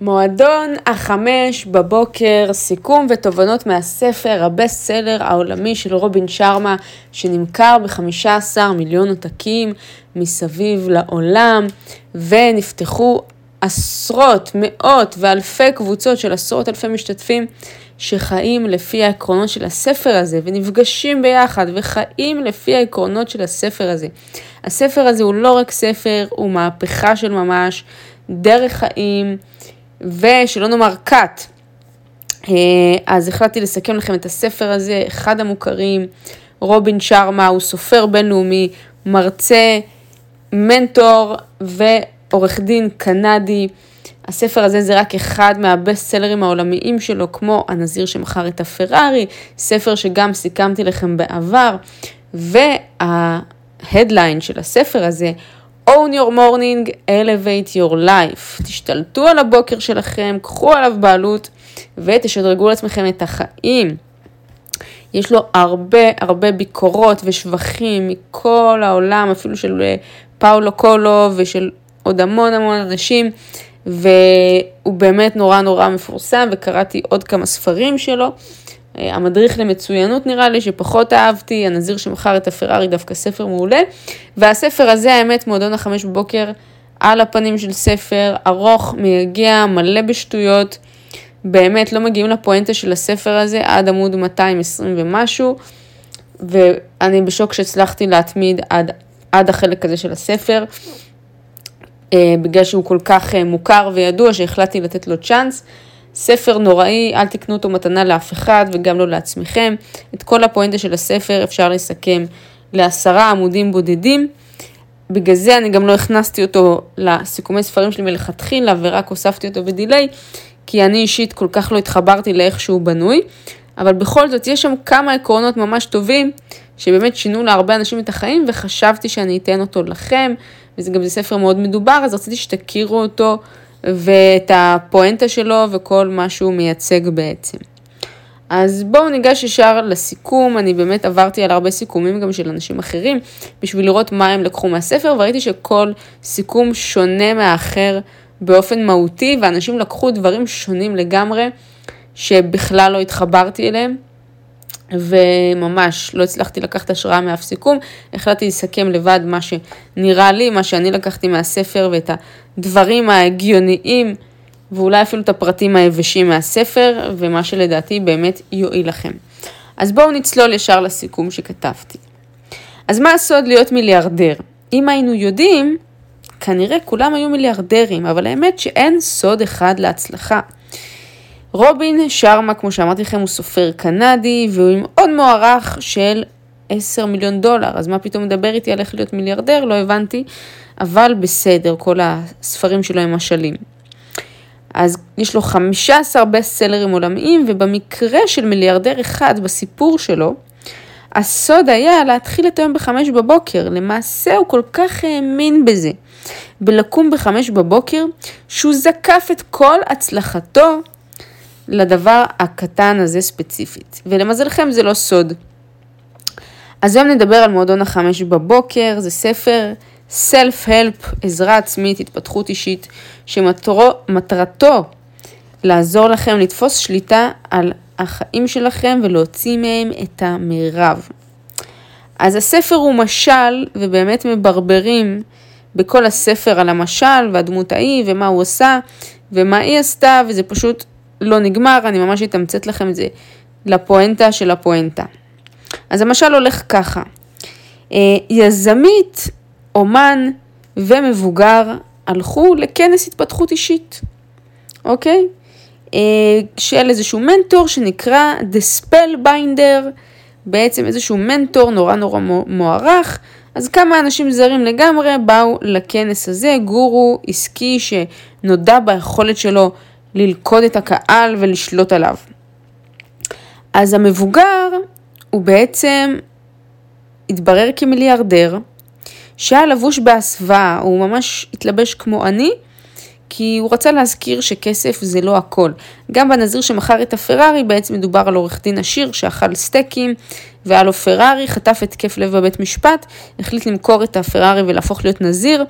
מועדון 5:00 סיכום ותובנות מהספר הבסט סלר העולמי של רובין שרמה, שנמכר ב15 מיליון עותקים מסביב לעולם, ונפתחו עשרות, מאות ואלפי קבוצות של עשרות אלפי משתתפים שחיים לפי העקרונות של הספר הזה, ונפגשים ביחד וחיים לפי העקרונות של הספר הזה. הספר הזה הוא לא רק ספר, הוא מהפכה של ממש, דרך חיים, ושלא נאמר קאט. אז החלטתי לסכם לכם את הספר הזה, אחד המוכרים, רובין שרמה, הוא סופר בינלאומי, מרצה, מנטור ועורך דין קנדי. הספר הזה זה רק אחד מהבסט סלרים העולמיים שלו, כמו הנזיר שמכר את הפרארי, ספר שגם סיכמתי לכם בעבר, וההדליין של הספר הזה, Own your morning, elevate your life. תשתלטו על הבוקר שלכם, קחו עליו בעלות ותשדרגו לעצמכם את החיים. יש לו הרבה ביקורות ושבחים מכל העולם, אפילו של פאולו קולו ושל עוד המון אנשים, והוא באמת נורא מפורסם, וקראתי עוד כמה ספרים שלו. המדריך למצוינות נראה לי שפחות אהבתי, הנזיר שמכר את הפרארי דווקא ספר מעולה, והספר הזה האמת מועדון 5:00 על הפנים של ספר, ארוך, מייגע, מלא בשטויות, באמת לא מגיעים לפואנטה של הספר הזה עד עמוד 220 ומשהו, ואני בשוק שהצלחתי להתמיד עד החלק הזה של הספר, בגלל שהוא כל כך מוכר וידוע שהחלטתי לתת לו צ'אנס. ספר נוראי, אל תקנו אותו מתנה לאף אחד וגם לא לעצמכם. את כל הפואנטה של הספר אפשר לסכם ל10 עמודים בודדים. בגלל זה אני גם לא הכנסתי אותו לסיכומי ספרים שלי מלכתחילה ורק הוספתי אותו בדילי, כי אני אישית כל כך לא התחברתי לאיך שהוא בנוי. אבל בכל זאת יש שם כמה עקרונות ממש טובים שבאמת שינו להרבה אנשים את החיים, וחשבתי שאני אתן אותו לכם, וזה גם זה ספר מאוד מדובר, אז רציתי שתכירו אותו ואת הפואנטה שלו וכל מה שהוא מייצג בעצם. אז בואו ניגש ישר לסיכום. אני באמת עברתי על הרבה סיכומים גם של אנשים אחרים, בשביל לראות מה הם לקחו מהספר, וראיתי שכל סיכום שונה מהאחר באופן מהותי, ואנשים לקחו דברים שונים לגמרי, שבכלל לא התחברתי אליהם, וממש לא הצלחתי לקחת השראה מאף סיכום. החלטתי לסכם לבד מה שנראה לי, מה שאני לקחתי מהספר ואת הדברים ההגיוניים, ואולי אפילו את הפרטים היבשים מהספר, ומה שלדעתי באמת יועיל לכם. אז בואו נצלול ישר לסיכום שכתבתי. אז מה הסוד להיות מיליארדר? אם היינו יודעים, כנראה כולם היו מיליארדרים, אבל האמת שאין סוד אחד להצלחה. רובין שרמה, כמו שאמרתי לכם, הוא סופר קנדי, והוא עם עוד מוערך של 10 מיליון דולר, אז מה פתאום מדבר איתי על איך להיות מיליארדר? לא הבנתי, אבל בסדר, כל הספרים שלו הם משלים. אז יש לו 15 בסט סלרים עולמיים, ובמקרה של מיליארדר אחד בסיפור שלו, הסוד היה להתחיל את היום ב5:00, למעשה הוא כל כך האמין בזה, בלקום ב5:00, שהוא זקף את כל הצלחתו, לדבר הקטן הזה ספציפית. ולמזלכם זה לא סוד. אז היום נדבר על מועדון 5:00, זה ספר self-help, עזרה עצמית, התפתחות אישית, שמטרתו לעזור לכם לתפוס שליטה על החיים שלכם ולהוציא מהם את המרב. אז הספר הוא משל, ובאמת מברברים בכל הספר על המשל והדמות ההיא ומה הוא עשה ומה היא עשתה, וזה פשוט לא נגמר, אני ממש אתמצאת לכם את זה לפואנטה של הפואנטה. אז המשל הולך ככה, יזמית, אומן ומבוגר הלכו לכנס התפתחות אישית, אוקיי? של איזשהו מנטור שנקרא The Spell Binder, בעצם איזשהו מנטור נורא מוערך, אז כמה אנשים זרים לגמרי באו לכנס הזה, גורו עסקי שנודע ביכולת שלו ללכוד את הקהל ולשלוט עליו. אז המבוגר הוא בעצם התברר כמיליארדר, שהיה לבוש בהסוואה, הוא ממש התלבש כמו אני, כי הוא רצה להזכיר שכסף זה לא הכל. גם בנזיר שמכר את הפרארי, בעצם מדובר על עורך דין עשיר שאכל סטייקים, והיה לו פרארי, חטף התקף לב בבית משפט, החליט למכור את הפרארי ולהפוך להיות נזיר,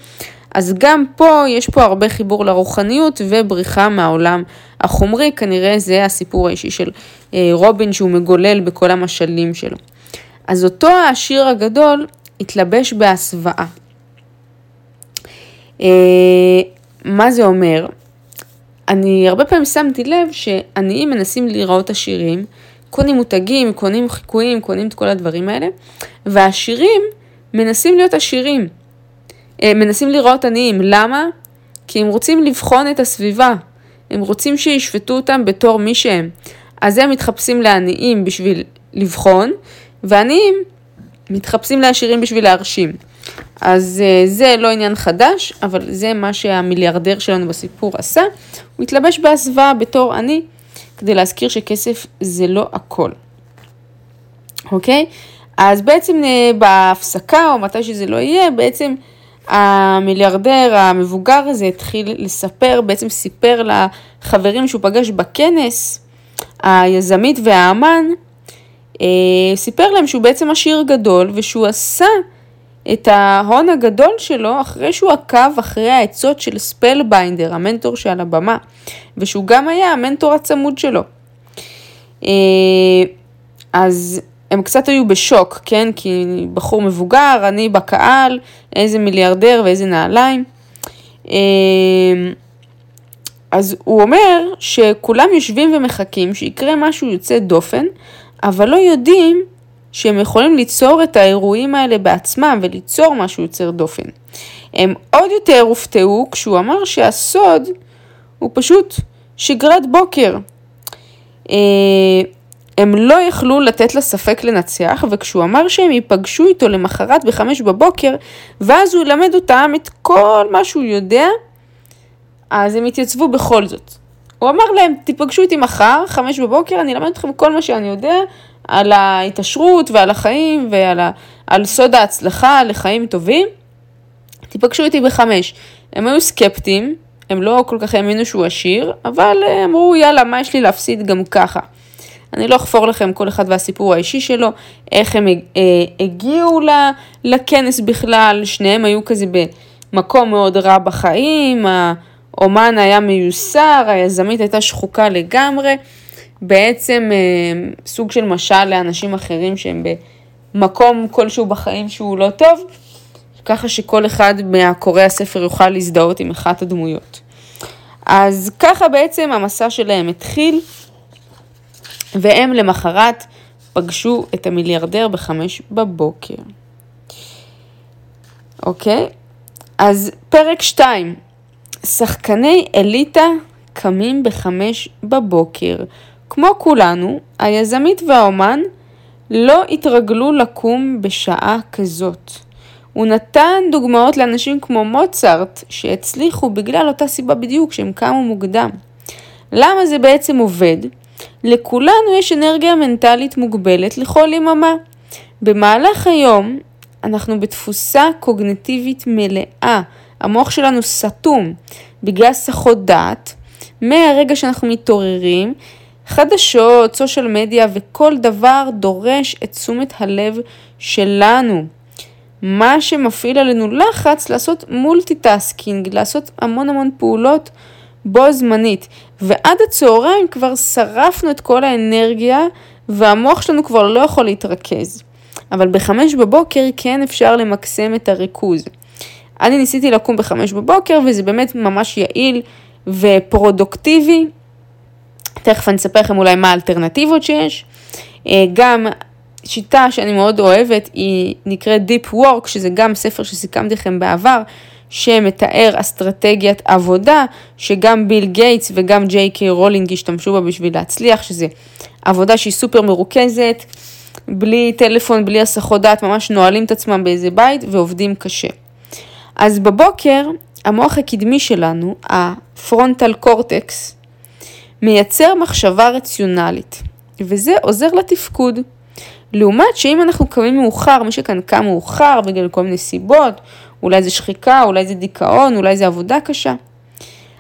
אז גם פה יש פה הרבה חיבור לרוחניות ובריחה מהעולם החומרי, כנראה זה הסיפור האישי של רובין שהוא מגולל בכל המשלים שלו. אז אותו העשיר הגדול התלבש בהסוואה. מה זה אומר? אני הרבה פעמים שמתי לב שעניים מנסים להיראות עשירים, קונים מותגים, קונים חיקויים, קונים את כל הדברים האלה, והעשירים מנסים להיות עשירים. מנסים לראות עניים. למה? כי הם רוצים לבחון את הסביבה. הם רוצים שישפטו אותם בתור מי שהם. אז הם מתחפשים לעניים בשביל לבחון, ועניים מתחפשים לעשירים בשביל להרשים. אז זה לא עניין חדש, אבל זה מה שהמיליארדר שלנו בסיפור עשה. הוא התלבש בהסוואה בתור עני, כדי להזכיר שכסף זה לא הכל. אוקיי? אז בעצם בהפסקה, או מתי שזה לא יהיה, בעצם המיליארדר המבוגר הזה התחיל לספר, בעצם סיפר לחברים שהוא פגש בכנס, היזמית והאמן, סיפר להם שהוא בעצם עשיר גדול, ושהוא עשה את ההון הגדול שלו אחרי שהוא עקב אחרי העצות של ספלביינדר, המנטור שעל הבמה, ושהוא גם היה המנטור הצמוד שלו. אז הם קצת היו בשוק, כן? כי בחור מבוגר, אני בקהל, איזה מיליארדר ואיזה נעליים. אז הוא אומר שכולם יושבים ומחכים שיקרה משהו יוצא דופן, אבל לא יודעים שהם יכולים ליצור את האירועים האלה בעצמם וליצור משהו יוצר דופן. הם עוד יותר הופתעו כשהוא אמר שהסוד הוא פשוט שגרת בוקר. הם לא יכלו לתת לה ספק לנצח, וכשהוא אמר שהם ייפגשו איתו למחרת ב5:00, ואז הוא ילמד אותם את כל מה שהוא יודע, אז הם התייצבו בכל זאת. הוא אמר להם, תיפגשו איתי מחר, 5:00, אני אלמד אתכם כל מה שאני יודע, על ההתעשרות ועל החיים ועל על סוד ההצלחה לחיים טובים. תיפגשו איתי ב5:00. הם היו סקפטיים, הם לא כל כך האמינו שהוא עשיר, אבל אמרו, יאללה, מה יש לי להפסיד גם ככה? אני לא אחפור לכם כל אחד והסיפור האישי שלו, איך הם הגיעו לכנס בכלל, שניהם היו כזה במקום מאוד רע בחיים, האומן היה מיוסר, היזמית הייתה שחוקה לגמרי, בעצם סוג של משל לאנשים אחרים שהם במקום כלשהו בחיים שהוא לא טוב, ככה שכל אחד מהקורא הספר יוכל להזדהות עם אחת הדמויות. אז ככה בעצם המסע שלהם התחיל, והם למחרת פגשו את המיליארדר ב5:00. אוקיי? אז פרק 2. שחקני אליטה קמים ב5:00. כמו כולנו, היזמית והאומן לא התרגלו לקום בשעה כזאת. הוא נתן דוגמאות לאנשים כמו מוצרט שהצליחו בגלל אותה סיבה בדיוק שהם קמו מוקדם. למה זה בעצם עובד? לכולנו יש אנרגיה מנטלית מוגבלת לכל יממה. במהלך היום אנחנו בתפוסה קוגניטיבית מלאה. המוח שלנו סתום בגלל סחות דעת. מהרגע שאנחנו מתעוררים, חדשות, סושיאל מדיה וכל דבר דורש את תשומת הלב שלנו. מה שמפעיל עלינו לחץ לעשות מולטיטאסקינג, לעשות המון פעולות בו זמנית, ועד הצהריים כבר שרפנו את כל האנרגיה, והמוח שלנו כבר לא יכול להתרכז. אבל ב5:00 כן אפשר למקסם את הריכוז. אני ניסיתי לקום ב5:00, וזה באמת ממש יעיל ופרודוקטיבי. תכף אני אספר לכם אולי מה האלטרנטיבות שיש. גם שיטה שאני מאוד אוהבת, היא נקראת Deep Work, שזה גם ספר שסיכמתי לכם בעבר, שמתאר אסטרטגיית עבודה, שגם ביל גייטס וגם J.K. רולינג השתמשו בה בשביל להצליח, שזה עבודה שהיא סופר מרוכזת, בלי טלפון, בלי הסחות דעת, ממש נועלים את עצמם באיזה בית ועובדים קשה. אז בבוקר, המוח הקדמי שלנו, הפרונטל קורטקס, מייצר מחשבה רציונלית, וזה עוזר לתפקוד. לעומת שאם אנחנו קמים מאוחר, מי שכאן קם מאוחר בגלל כל מיני סיבות, אולי זה שחיקה, אולי זה דיכאון, אולי זה עבודה קשה.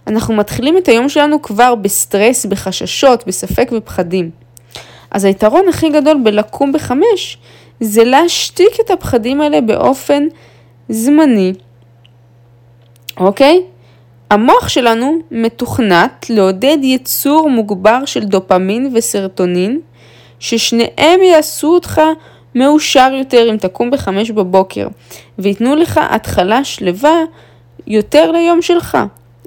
אנחנו מתחילים את היום שלנו כבר בסטרס, בחששות, בספק ופחדים. אז היתרון הכי גדול בלקום ב5, זה להשתיק את הפחדים האלה באופן זמני. אוקיי? המוח שלנו מתוכנת לעודד יצור מוגבר של דופמין וסרטונין, ששניהם יעשו אותך מאושר יותר אם תקום ב5 בבוקר, ויתנו לך התחלה שלווה יותר ליום שלך.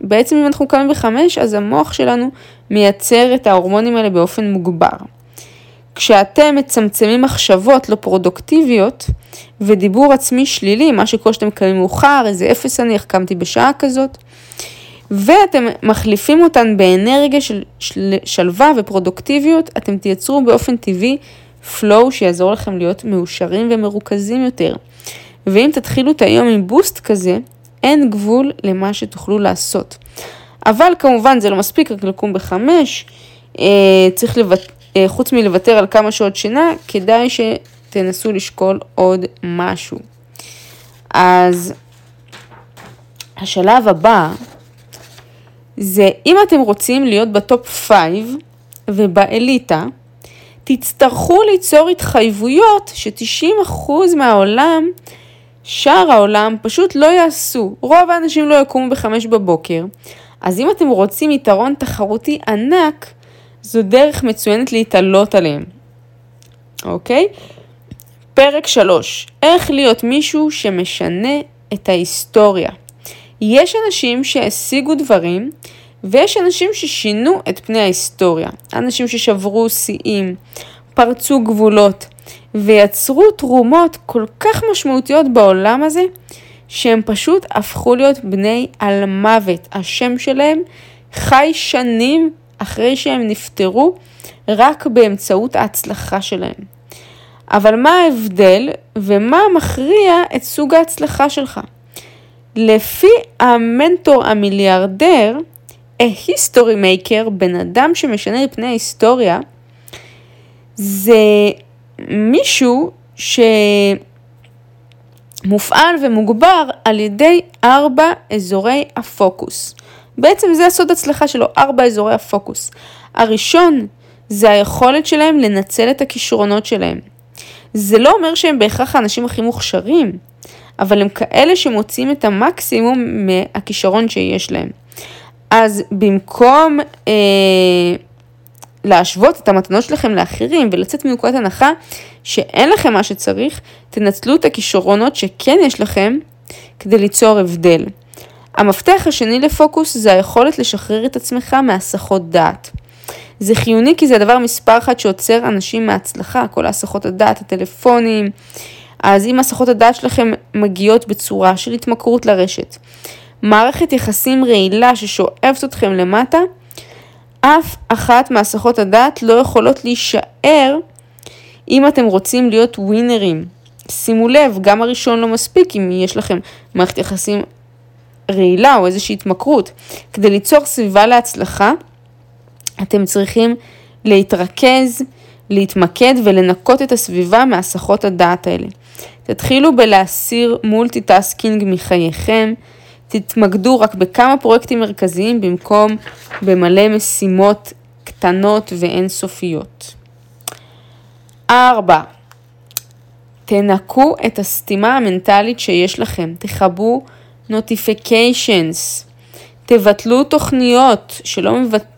בעצם אם אנחנו קמים ב5, אז המוח שלנו מייצר את ההורמונים האלה באופן מוגבר. כשאתם מצמצמים מחשבות לא פרודוקטיביות ודיבור עצמי שלילי, מה שכל שאתם קמים מאוחר, איזה אפס אני, איך קמתי בשעה כזאת, ואתם מחליפים אותן באנרגיה של שלווה ופרודוקטיביות, אתם תייצרו באופן טבעי flow שיעזור לכם להיות מאושרים ומרוכזים יותר. ואם תתחילו את היום עם בוסט כזה, אין גבול למה שתוכלו לעשות. אבל כמובן זה לא מספיק רק לקום ב5, צריך חוץ מלוותר על כמה שעות שינה, כדאי שתנסו לשקול עוד משהו. אז השלב הבא, זה אם אתם רוצים להיות בטופ 5 ובאליטה, תצטרכו ליצור התחייבויות ש90% מהעולם, שאר העולם פשוט לא יעשו. רוב האנשים לא יקומו ב5 בבוקר. אז אם אתם רוצים יתרון תחרותי ענק, זו דרך מצוינת להתעלות עליהם. אוקיי? פרק 3. איך להיות מישהו שמשנה את ההיסטוריה. יש אנשים שהשיגו דברים, ויש אנשים ששינו את פני ההיסטוריה. אנשים ששברו שיאים, פרצו גבולות, ויצרו תרומות כל כך משמעותיות בעולם הזה, שהם פשוט הפכו להיות בני על מוות. השם שלהם חי שנים אחרי שהם נפטרו, רק באמצעות ההצלחה שלהם. אבל מה ההבדל ומה מכריע את סוג ההצלחה שלך? לפי המנטור המיליארדר, a history maker, בן אדם שמשנה לפני ההיסטוריה, זה מישהו שמופעל ומוגבר על ידי 4 אזורי הפוקוס. בעצם זה הסוד הצלחה שלו, 4 אזורי הפוקוס. הראשון זה היכולת שלהם לנצל את הכישרונות שלהם. זה לא אומר שהם בהכרח האנשים הכי מוכשרים, אבל הם כאלה שמוצאים את המקסימום מהכישרון שיש להם. אז במקום להשוות את המתנות שלכם לאחרים ולצאת מנקודת הנחה שאין לכם מה שצריך, תנצלו את הכישרונות שכן יש לכם כדי ליצור הבדל. המפתח השני לפוקוס זה היכולת לשחרר את עצמך מהסחות דעת. זה חיוני כי זה הדבר מספר אחד שעוצר אנשים מההצלחה, כל הסחות הדעת, הטלפונים. אז אם הסחות הדעת שלכם מגיעות בצורה של התמכרות לרשת, מערכת יחסים רעילה ששואבת אתכם למטה, אף אחת מהסחות הדעת לא יכולות להישאר אם אתם רוצים להיות ווינרים. שימו לב, גם הראשון לא מספיק אם יש לכם מערכת יחסים רעילה או איזושהי התמכרות. כדי ליצור סביבה להצלחה, אתם צריכים להתרכז, להתמקד ולנקות את הסביבה מהסחות הדעת האלה. תתחילו בלהסיר מולטיטאסקינג מחייכם, תתמקדו רק בכמה פרויקטים מרכזיים במקום במלא משימות קטנות ואינסופיות. 4. תנקו את הסתימה המנטלית שיש לכם. תחבו notifications. תבטלו תוכניות שלא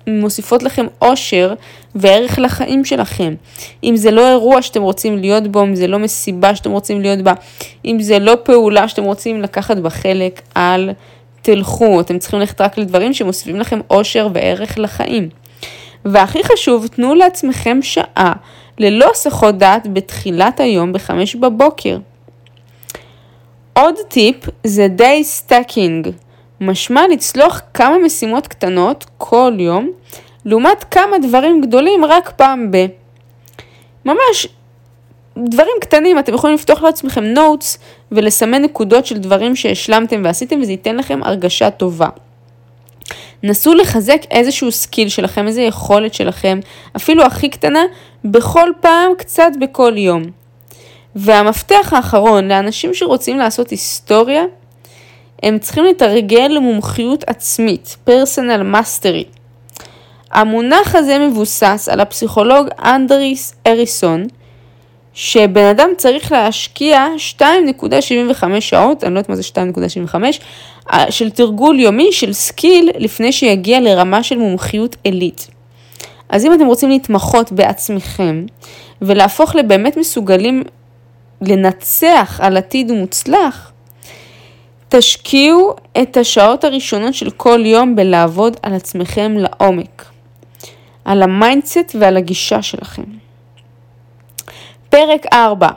מוסיפות לכם אושר וערך לחיים שלכם. אם זה לא אירוע שאתם רוצים להיות בו, אם זה לא מסיבה שאתם רוצים להיות בה, אם זה לא פעולה שאתם רוצים לקחת בחלק, אל תלכו. אתם צריכים ללכת רק לדברים שמוסיפים לכם אושר וערך לחיים. והכי חשוב, תנו לעצמכם שעה ללא סחות דעת בתחילת היום ב5 בבוקר. עוד טיפ זה day stacking. משמע לצלוח כמה משימות קטנות כל יום, לעומת כמה דברים גדולים רק פעם ב. ממש דברים קטנים, אתם יכולים לפתוח לעצמכם נוטס ולסמן נקודות של דברים שהשלמתם ועשיתם, וזה ייתן לכם הרגשה טובה. נסו לחזק איזשהו סקיל שלכם, איזו יכולת שלכם, אפילו הכי קטנה, בכל פעם, קצת בכל יום. והמפתח האחרון, לאנשים שרוצים לעשות היסטוריה, הם צריכים לתרגל למומחיות עצמית, personal mastery. המונח הזה מבוסס על הפסיכולוג אנדרס אריסון, שבן אדם צריך להשקיע 2.75 שעות, אני לא יודעת מה זה 2.75, של תרגול יומי של סקיל לפני שיגיע לרמה של מומחיות אלית. אז אם אתם רוצים להתמחות בעצמכם ולהפוך לבאמת מסוגלים לנצח על עתיד מוצלח, תשקיעו את השעות הראשונות של כל יום בלעבוד על עצמכם לעומק, על המיינדסט ועל הגישה שלכם. פרק 4.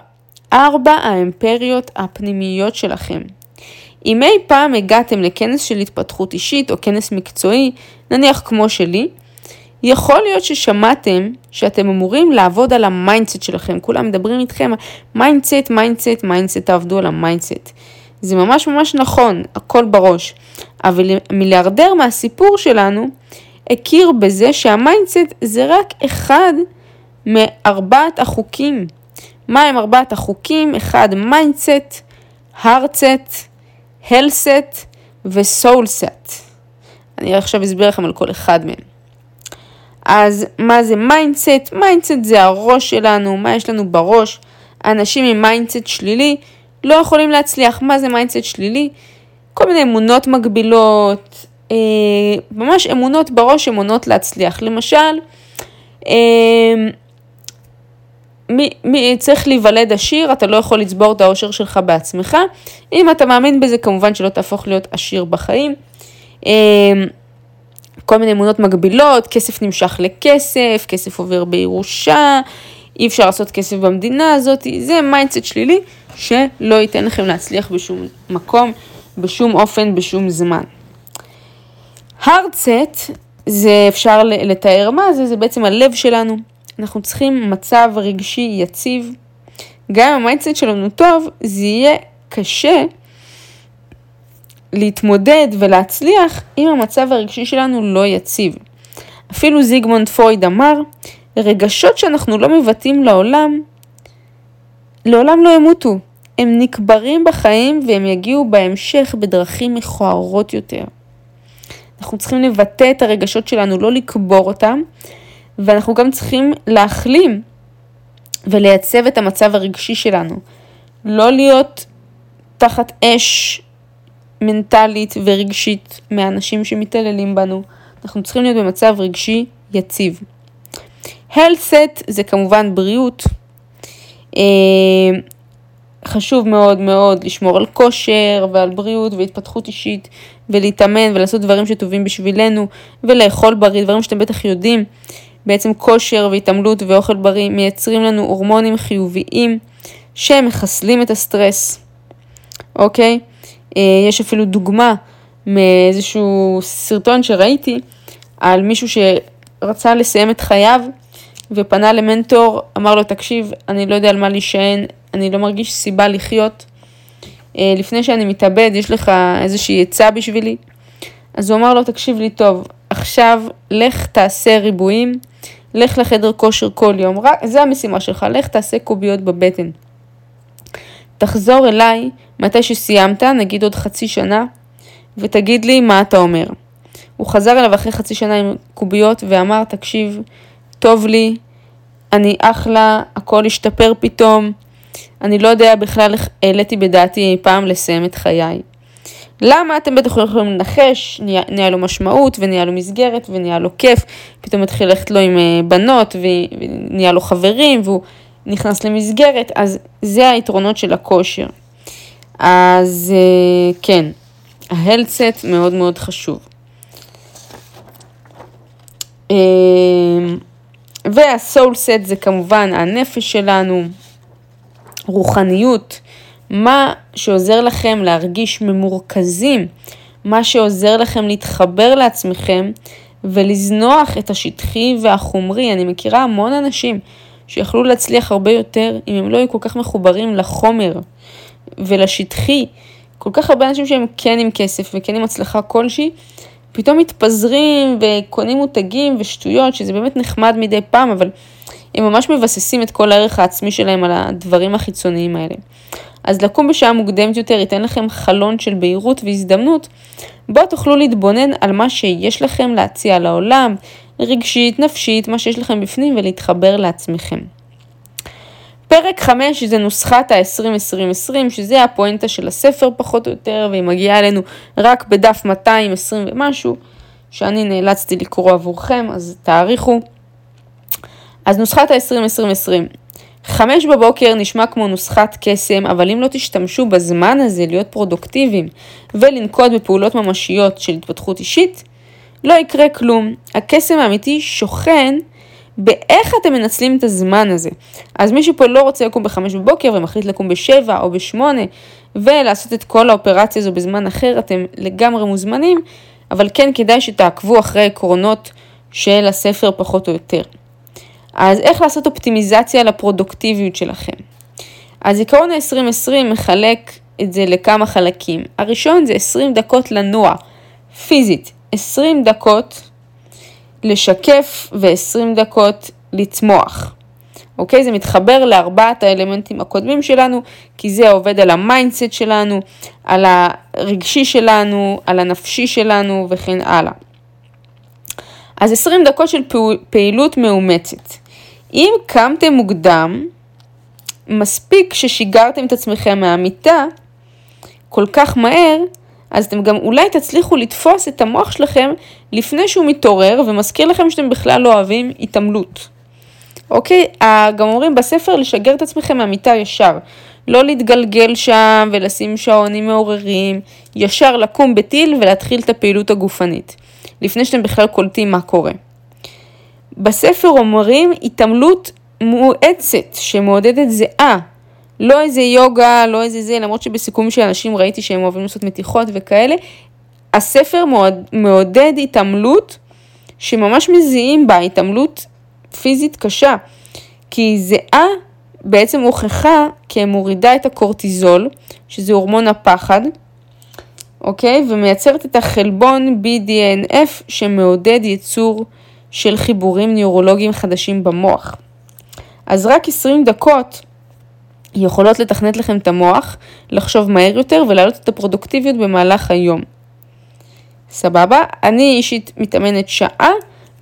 4 האימפריות הפנימיות שלכם. אם אי פעם הגעתם לכנס של התפתחות אישית או כנס מקצועי, נניח כמו שלי, יכול להיות ששמעתם שאתם אמורים לעבוד על המיינדסט שלכם. כולם מדברים איתכם, מיינדסט, מיינדסט, מיינדסט, תעבדו על המיינדסט. זה ממש ממש נכון, הכל בראש. אבל מיליארדר מהסיפור שלנו הכיר בזה שהמיינדסט זה רק אחד מארבעת החוקים. מה הם ארבעת החוקים? אחד, מיינדסט, הרצט, הלסט וסולסט. אני עכשיו אסביר לכם על כל אחד מהם. אז מה זה מיינדסט? מיינדסט זה הראש שלנו, מה יש לנו בראש. אנשים עם מיינדסט שלילי לא יכולים להצליח. מה זה מיינדסט שלילי? כל מיני אמונות מגבילות, ממש אמונות בראש, אמונות להצליח. למשל, מי צריך להיוולד עשיר, אתה לא יכול לצבור את העושר שלך בעצמך. אם אתה מאמין בזה, כמובן שלא תהפוך להיות עשיר בחיים. כל מיני אמונות מגבילות, כסף נמשך לכסף, כסף עובר בירושה, אי אפשר לעשות כסף במדינה הזאת, זה מיינדסט שלילי שלא ייתן לכם להצליח בשום מקום, בשום אופן, בשום זמן. הרצט, זה אפשר לתאר מה זה, זה בעצם הלב שלנו. אנחנו צריכים מצב רגשי יציב. גם אם המיינדסט שלנו טוב, זה יהיה קשה להתמודד ולהצליח אם המצב הרגשי שלנו לא יציב. אפילו זיגמונד פרויד אמר, רגשות שאנחנו לא מבטאים לעולם, לעולם לא ימותו. הם נקברים בחיים והם יגיעו בהמשך בדרכים מכוערות יותר. אנחנו צריכים לבטא את הרגשות שלנו, לא לקבור אותם, ואנחנו גם צריכים להחלים ולייצב את המצב הרגשי שלנו. לא להיות תחת אש מנטלית ורגשית מהאנשים שמתעללים בנו. אנחנו צריכים להיות במצב רגשי יציב. הלסט זה כמובן בריאות. חשוב מאוד מאוד לשמור על כושר ועל בריאות והתפתחות אישית ולהתאמן ולעשות דברים שטובים בשבילנו ולאכול בריא, דברים שאתם בטח יודעים. בעצם כושר והתעמלות ואוכל בריא מייצרים לנו הורמונים חיוביים שמחסלים את הסטרס. אוקיי? יש אפילו דוגמה מאיזשהו סרטון שראיתי על מישהו שרצה לסיים את חייו ופנה למנטור, אמר לו, תקשיב, אני לא יודע על מה להישען, אני לא מרגיש סיבה לחיות, לפני שאני מתאבד, יש לך איזושהי עצה בשבילי? אז הוא אמר לו, תקשיב לי טוב, עכשיו לך תעשה ריבועים, לך לחדר כושר כל יום, זה המשימה שלך, לך תעשה קוביות בבטן. תחזור אליי מתי שסיימת, נגיד עוד חצי שנה, ותגיד לי מה אתה אומר. הוא חזר אליו אחרי חצי שנה עם קוביות ואמר, תקשיב, טוב לי, אני אחלה, הכל השתפר פתאום, אני לא יודע בכלל איך העליתי בדעתי פעם לסיים את חיי. למה? אתם בטח יכולים לנחש, נהיה לו משמעות ונהיה לו מסגרת ונהיה לו כיף, פתאום התחיל ללכת לו עם בנות ונהיה לו חברים והוא נכנס למסגרת, אז זה היתרונות של הכושר. אז כן, ההלצת מאוד מאוד חשוב. והסולסט זה כמובן הנפש שלנו, רוחניות, מה שעוזר לכם להרגיש ממורכזים, מה שעוזר לכם להתחבר לעצמכם ולזנוח את השטחי והחומרי. אני מכירה המון אנשים שיכלו להצליח הרבה יותר אם הם לא היו כל כך מחוברים לחומר ולשטחי. כל כך הרבה אנשים שהם כן עם כסף וכן עם הצלחה כלשהי, פתאום מתפזרים וקונים מותגים ושטויות, שזה באמת נחמד מדי פעם, אבל הם ממש מבססים את כל הערך העצמי שלהם על הדברים החיצוניים האלה. אז לקום בשעה מוקדמת יותר ייתן לכם חלון של בהירות והזדמנות, בו תוכלו להתבונן על מה שיש לכם להציע לעולם, רגשית, נפשית, מה שיש לכם בפנים ולהתחבר לעצמכם. פרק 5 זה נוסחת ה-20-20-20, שזה הפואנטה של הספר פחות או יותר, והיא מגיעה אלינו רק בדף 220 ומשהו, שאני נאלצתי לקרוא עבורכם, אז תאריכו. אז נוסחת ה-20-20-20. 5 בבוקר נשמע כמו נוסחת קסם, אבל אם לא תשתמשו בזמן הזה להיות פרודוקטיביים ולנקוט בפעולות ממשיות של התפתחות אישית, לא יקרה כלום. הקסם האמיתי שוכן באיך אתם מנצלים את הזמן הזה. אז מישהו פה לא רוצה לקום ב-5 בבוקר ומחליט לקום ב-7 או ב-8 ולעשות את כל האופרציה הזו בזמן אחר, אתם לגמרי מוזמנים, אבל כן כדאי שתעקבו אחרי עקרונות של הספר פחות או יותר. אז איך לעשות אופטימיזציה לפרודוקטיביות שלכם? אז עיקרון ה-20-20 מחלק את זה לכמה חלקים. הראשון זה 20 דקות לנוע, פיזית. 20 דקות לשקף ו-20 דקות לצמוח. אוקיי? זה מתחבר לארבעת האלמנטים הקודמים שלנו, כי זה עובד על המיינדסט שלנו, על הרגשי שלנו, על הנפשי שלנו וכן הלאה. אז 20 דקות של פעילות מאומצת. אם קמתם מוקדם, מספיק ששיגרתם את עצמכם מהמיטה כל כך מהר, אז אתם גם אולי תצליחו לתפוס את המוח שלכם לפני שהוא מתעורר, ומזכיר לכם שאתם בכלל לא אוהבים התעמלות. אוקיי? גם אומרים בספר לשגר את עצמכם מהמיטה ישר. לא להתגלגל שם ולשים שעונים מעוררים, ישר לקום בטיל ולהתחיל את הפעילות הגופנית. לפני שאתם בכלל קולטים מה קורה. בספר אומרים התעמלות מואצת שמעודדת זהה, לא איזה יוגה, לא איזה זה, למרות שבסיכום של אנשים ראיתי שהם אוהבים לעשות מתיחות וכאלה, הספר מעודד התעמלות שממש מזיעים בה, התעמלות פיזית קשה, כי זהה בעצם הוכחה כמורידה את הקורטיזול, שזה הורמון הפחד, אוקיי? ומייצרת את החלבון BDNF שמעודד ייצור של חיבורים ניורולוגיים חדשים במוח. אז רק 20 דקות יכולות לתכנת לכם את המוח, לחשוב מהר יותר ולהעלות את הפרודוקטיביות במהלך היום. סבבה? אני אישית מתאמנת שעה,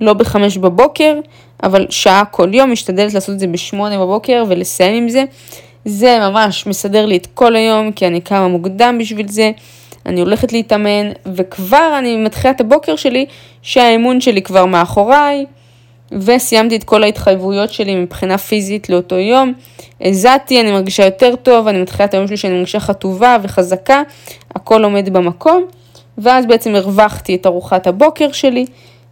לא ב-5 בבוקר, אבל שעה כל יום, משתדלת לעשות את זה ב-8 בבוקר ולסיים עם זה. זה ממש מסדר לי את כל היום, כי אני קמה מוקדם בשביל זה. אני הולכת להתאמן, וכבר אני מתחילה את הבוקר שלי, שהאימון שלי כבר מאחוריי, וסיימתי את כל ההתחייבויות שלי מבחינה פיזית לאותו יום. הזעתי, אני מרגישה יותר טוב, אני מתחילה את היום שלי שאני מרגישה חטובה וחזקה, הכל עומד במקום, ואז בעצם הרווחתי את ארוחת הבוקר שלי,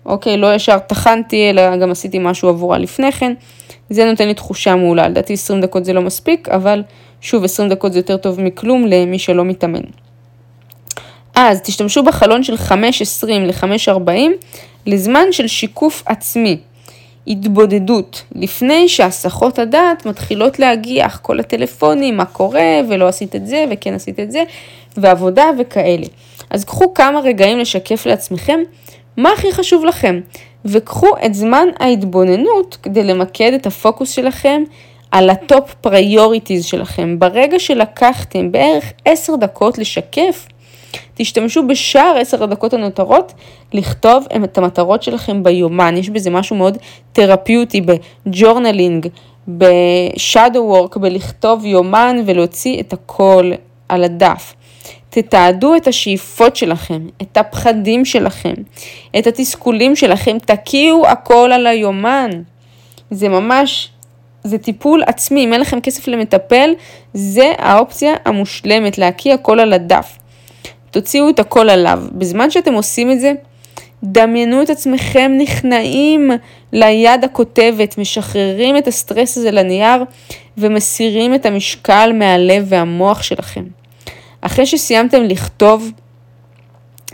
אוקיי, לא ישר תחנתי, אלא גם עשיתי משהו עבורה לפני כן, זה נותן לי תחושה מעולה, לדעתי 20 דקות זה לא מספיק, אבל שוב 20 דקות זה יותר טוב מכלום למי שלא מתאמן. אז תשתמשו בחלון של 5.20 ל-5.40 לזמן של שיקוף עצמי, התבודדות, לפני שהסחות הדעת מתחילות להגיח, כל הטלפונים, מה קורה, ולא עשית את זה, וכן עשית את זה, ועבודה וכאלה. אז קחו כמה רגעים לשקף לעצמכם מה הכי חשוב לכם, וקחו את זמן ההתבוננות כדי למקד את הפוקוס שלכם על הטופ פריוריטיז שלכם. ברגע שלקחתם בערך 10 דקות לשקף, תשתמשו בשאר 10 הדקות הנותרות לכתוב את המטרות שלכם ביומן. יש בזה משהו מאוד תרפיוטי, בג'ורנלינג, בשאדו וורק, בלכתוב יומן ולהוציא את הכל על הדף. תתעדו את השאיפות שלכם, את הפחדים שלכם, את התסכולים שלכם, תקיעו הכל על היומן. זה ממש, זה טיפול עצמי, אם אין לכם כסף למטפל, זה האופציה המושלמת, להקיע הכל על הדף. תוציאו את הכל עליו. בזמן שאתם עושים את זה, דמיינו את עצמכם נכנעים ליד הכותבת, משחררים את הסטרס הזה לנייר, ומסירים את המשקל מהלב והמוח שלכם. אחרי שסיימתם לכתוב,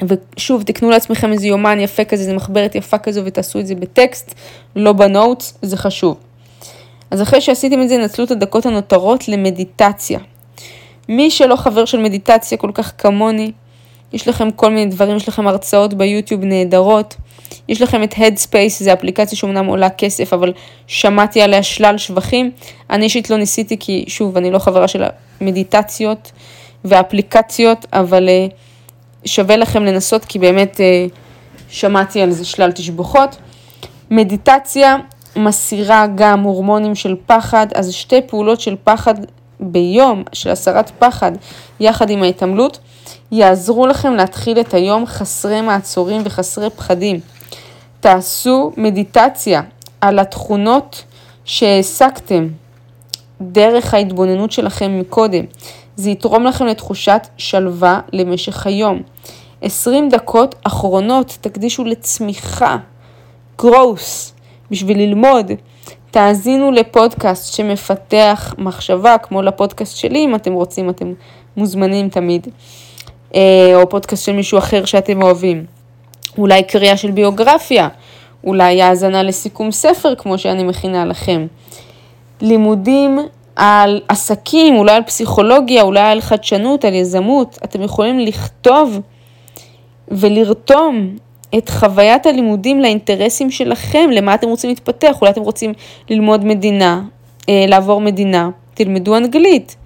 ושוב, תקנו לעצמכם איזה יומן יפה כזה, איזה מחברת יפה כזו, ותעשו את זה בטקסט, לא בנוטס, זה חשוב. אז אחרי שעשיתם את זה, נצלו את הדקות הנותרות למדיטציה. מי שלא חבר של מדיטציה כל כך כמוני, יש לכם כל מיני דברים, יש לכם הרצאות ביוטיוב נהדרות, יש לכם את Headspace, זה אפליקציה שאומנם עולה כסף, אבל שמעתי עליה שלל שבחים, אני אישית לא ניסיתי כי שוב, אני לא חברה של המדיטציות והאפליקציות, אבל שווה לכם לנסות כי באמת שמעתי על זה שלל תשבוכות. מדיטציה מסירה גם הורמונים של פחד, אז שתי פעולות של פחד ביום, של הסרת פחד, יחד עם ההתעמלות, יעזרו לכם להתחיל את היום חסרי מעצורים וחסרי פחדים. תעשו מדיטציה על התכונות שהעסקתם דרך ההתבוננות שלכם מקודם. זה יתרום לכם לתחושת שלווה למשך היום. 20 דקות אחרונות תקדישו לצמיחה, growth, בשביל ללמוד. תאזינו לפודקאסט שמפתח מחשבה, כמו לפודקאסט שלי, אם אתם רוצים, אתם מוזמנים תמיד. או פודקאסט של מישהו אחר שאתם אוהבים. אולי קריאה של ביוגרפיה, אולי האזנה לסיכום ספר, כמו שאני מכינה לכם. לימודים על עסקים, אולי על פסיכולוגיה, אולי על חדשנות, על יזמות. אתם יכולים לכתוב ולרתום את חוויית הלימודים לאינטרסים שלכם, למה אתם רוצים להתפתח, אולי אתם רוצים ללמוד מדינה, לעבור מדינה, תלמדו אנגלית,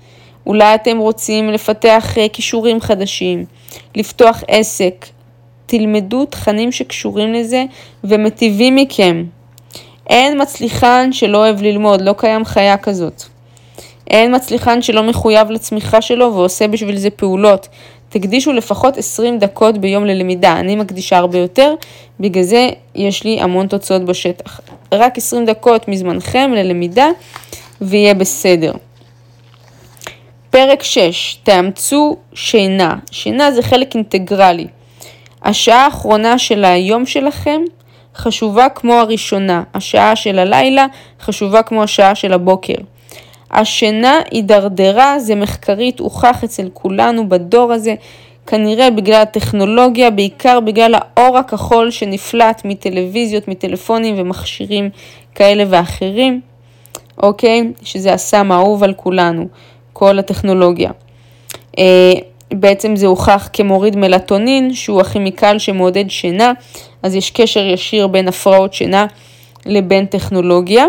אולי אתם רוצים לפתח כישורים חדשים, לפתוח עסק, תלמדו תכנים שקשורים לזה ומטיבים מכם. אין מצליחן שלא אוהב ללמוד, לא קיים חיה כזאת. אין מצליחן שלא מחויב לצמיחה שלו ועושה בשביל זה פעולות. תקדישו לפחות 20 דקות ביום ללמידה. אני מקדישה הרבה יותר, בגלל זה יש לי המון תוצאות בשטח. רק 20 דקות מזמנכם ללמידה ויהיה בסדר. פרק 6, תאמצו שינה. שינה זה חלק אינטגרלי. השעה האחרונה של היום שלכם חשובה כמו הראשונה. השעה של הלילה חשובה כמו השעה של הבוקר. השינה הידרדרה, זה מחקרית, הוכח אצל כולנו בדור הזה, כנראה בגלל הטכנולוגיה, בעיקר בגלל האור הכחול שנפלט מטלוויזיות, מטלפונים ומכשירים כאלה ואחרים, אוקיי? שזה הסם האהוב על כולנו, כל הטכנולוגיה. בעצם זה הוכח כמוריד מלטונין, שהוא הכימיקל שמעודד שינה, אז יש קשר ישיר בין הפרעות שינה לבין טכנולוגיה.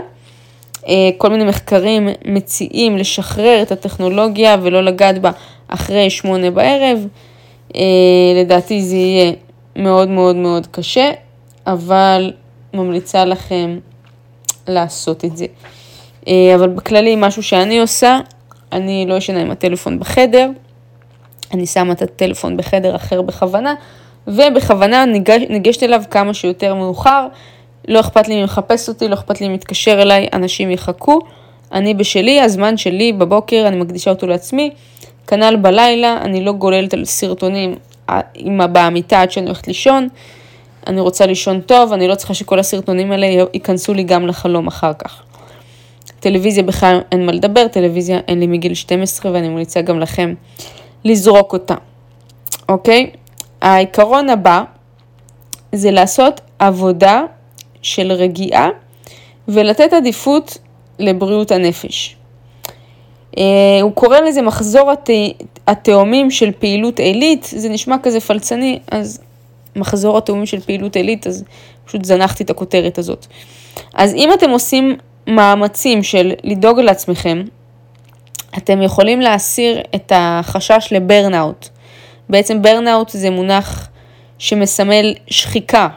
כל מיני מחקרים מציעים לשחרר את הטכנולוגיה ולא לגעת בה אחרי 8 בערב. לדעתי זה יהיה מאוד מאוד מאוד קשה, אבל ממליצה לכם לעשות את זה. אבל בכללי משהו שאני עושה, אני לא ישנה עם הטלפון בחדר, אני שמה את הטלפון בחדר אחר בכוונה, ובכוונה ניגשת אליו כמה שיותר מאוחר, לא אכפת לי אם מחפש אותי, לא אכפת לי אם מתקשר אליי, אנשים יחכו. אני בשלי, הזמן שלי בבוקר, אני מקדישה אותו לעצמי. כנ"ל בלילה, אני לא גוללת על סרטונים עם הבאה מיטה עד שאני הולכת לישון. אני רוצה לישון טוב, אני לא צריכה שכל הסרטונים האלה ייכנסו לי גם לחלום אחר כך. טלוויזיה בכלל אין מה לדבר, טלוויזיה אין לי מגיל 12 ואני מוליצה גם לכם לזרוק אותה. אוקיי? העיקרון הבא זה לעשות עבודה של רגיעה, ולתת עדיפות לבריאות הנפש. הוא קורא לזה מחזור התאומים של פעילות עילית, זה נשמע כזה פלצני, אז מחזור התאומים של פעילות עילית, אז פשוט זנחתי את הכותרת הזאת. אז אם אתם עושים מאמצים של לדאוג לעצמכם, אתם יכולים להסיר את החשש לברנאוט. בעצם ברנאוט זה מונח שמסמל שחיקה,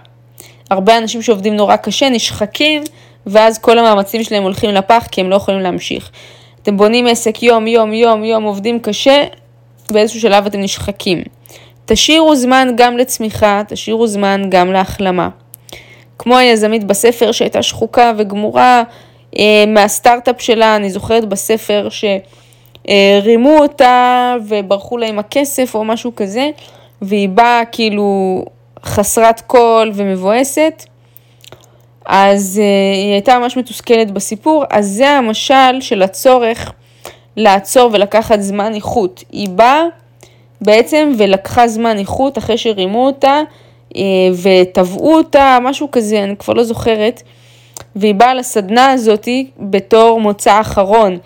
הרבה אנשים שעובדים נורא קשה נשחקים, ואז כל המאמצים שלהם הולכים לפח, כי הם לא יכולים להמשיך. אתם בונים עסק יום, יום, יום, יום, עובדים קשה, באיזשהו שלב אתם נשחקים. תשאירו זמן גם לצמיחה, תשאירו זמן גם להחלמה. כמו היזמית בספר שהייתה שחוקה וגמורה מהסטארט-אפ שלה, אני זוכרת בספר שרימו אותה וברחו לה עם הכסף או משהו כזה, והיא באה כאילו חסרת קול ומבואסת, אז היא הייתה ממש מתוסכלת בסיפור, אז זה המשל של הצורך לעצור ולקחת זמן איכות. היא באה בעצם ולקחה זמן איכות אחרי שרימו אותה וטבעו אותה, משהו כזה, אני כבר לא זוכרת, והיא באה לסדנה הזאת בתור מוצא אחרון.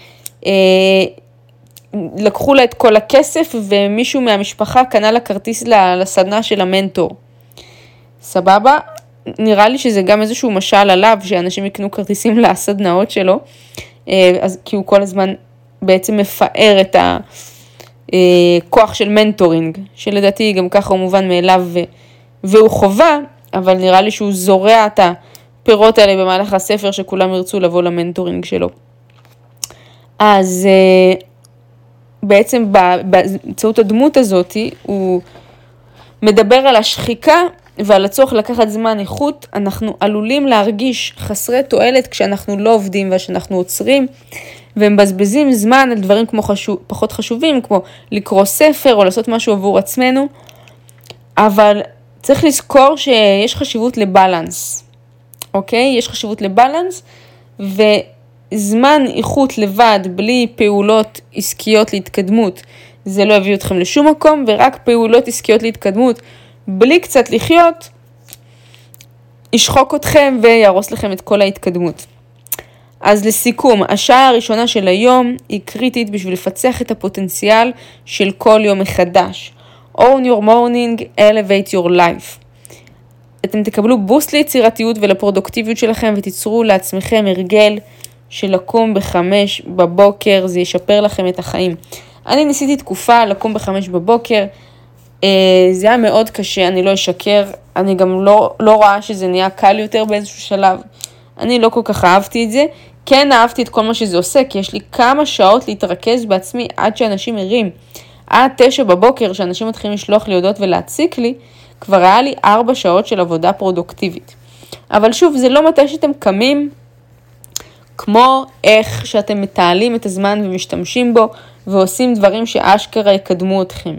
לקחו לה את כל הכסף ומישהו מהמשפחה קנה לה כרטיס לסדנה של המנטור. סבבה, נראה לי שזה גם איזשהו משל עליו, שאנשים יקנו כרטיסים לסדנאות שלו, אז כי הוא כל הזמן בעצם מפאר את הכוח של מנטורינג, שלדעתי גם ככה הוא מובן מאליו והוא חובה, אבל נראה לי שהוא זורע את הפירות האלה במהלך הספר, שכולם ירצו לבוא למנטורינג שלו. אז בעצם באמצעות הדמות הזאת, הוא מדבר על השחיקה ועל הצורך לקחת זמן איכות. אנחנו עלולים להרגיש חסרי תועלת כשאנחנו לא עובדים וכשאנחנו עוצרים, ומבזבזים זמן על דברים כמו פחות חשובים, כמו לקרוא ספר או לעשות משהו עבור עצמנו. אבל צריך לזכור שיש חשיבות לבלנס. אוקיי? יש חשיבות לבלנס, וזמן איכות לבד, בלי פעולות עסקיות להתקדמות, זה לא הביא אתכם לשום מקום, ורק פעולות עסקיות להתקדמות, בלי קצת לחיות, ישחוק אתכם וירוס לכם את כל ההתקדמות. אז לסיכום, השעה הראשונה של היום היא קריטית בשביל לפצח את הפוטנציאל של כל יום מחדש. Own your morning, elevate your life. אתם תקבלו בוסט ליצירתיות ולפרודוקטיביות שלכם, ותיצרו לעצמכם הרגל של לקום ב5 בבוקר, זה ישפר לכם את החיים. אני ניסיתי תקופה לקום ב5 בבוקר, זה היה מאוד קשה, אני לא אשקר, אני גם לא רואה שזה נהיה קל יותר באיזשהו שלב. אני לא כל כך אהבתי את זה, כן אהבתי את כל מה שזה עושה, כי יש לי כמה שעות להתרכז בעצמי עד שאנשים ערים. עד 9 בבוקר, שאנשים מתחילים לשלוח לי הודעות ולהציק לי, כבר היה לי 4 שעות של עבודה פרודוקטיבית. אבל שוב, זה לא מתי שאתם קמים, כמו איך שאתם מתעלים את הזמן ומשתמשים בו, ועושים דברים שאשכרה יקדמו אתכם.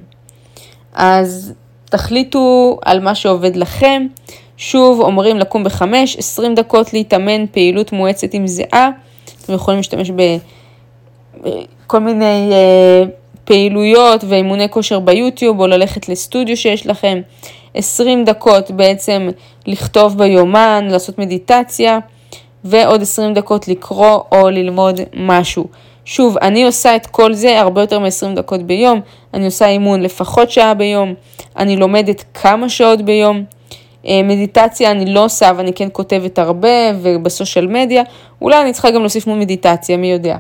אז תחליטו על מה שעובד לכם. שוב, אומרים לקום ב5, 20 דקות להתאמן פעילות מואצת עם זהה. אתם יכולים להשתמש בכל מיני פעילויות ואימוני כושר ביוטיוב, או ללכת לסטודיו שיש לכם. 20 דקות בעצם לכתוב ביומן, לעשות מדיטציה, ועוד 20 דקות לקרוא או ללמוד משהו. שוב, אני עושה את כל זה הרבה יותר מ-20 דקות ביום, אני עושה אימון לפחות שעה ביום, אני לומדת כמה שעות ביום, מדיטציה אני לא עושה, אבל אני כן כותבת הרבה, ובסושל מדיה, אולי אני צריכה גם להוסיף מדיטציה, מי יודע.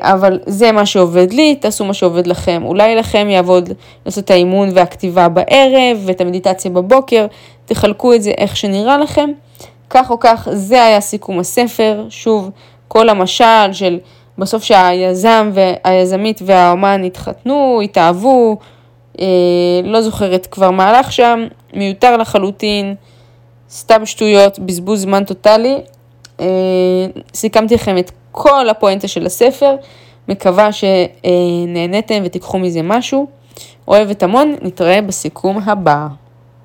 אבל זה מה שעובד לי, תעשו מה שעובד לכם. אולי לכם יעבוד לעשות את האימון והכתיבה בערב, ואת המדיטציה בבוקר, תחלקו את זה איך שנראה לכם. כך או כך, זה היה סיכום הספר. שוב, כל המשל של בסוף שהיזם והיזמית והאומן התחתנו, התאהבו, לא זוכרת כבר מהלך שם, מיותר לחלוטין, סתם שטויות, בזבוז זמן טוטלי. סיכמתי לכם את כל הפואנטה של הספר, מקווה שנהניתם ותיקחו מזה משהו. אוהבת המון, נתראה בסיכום הבא.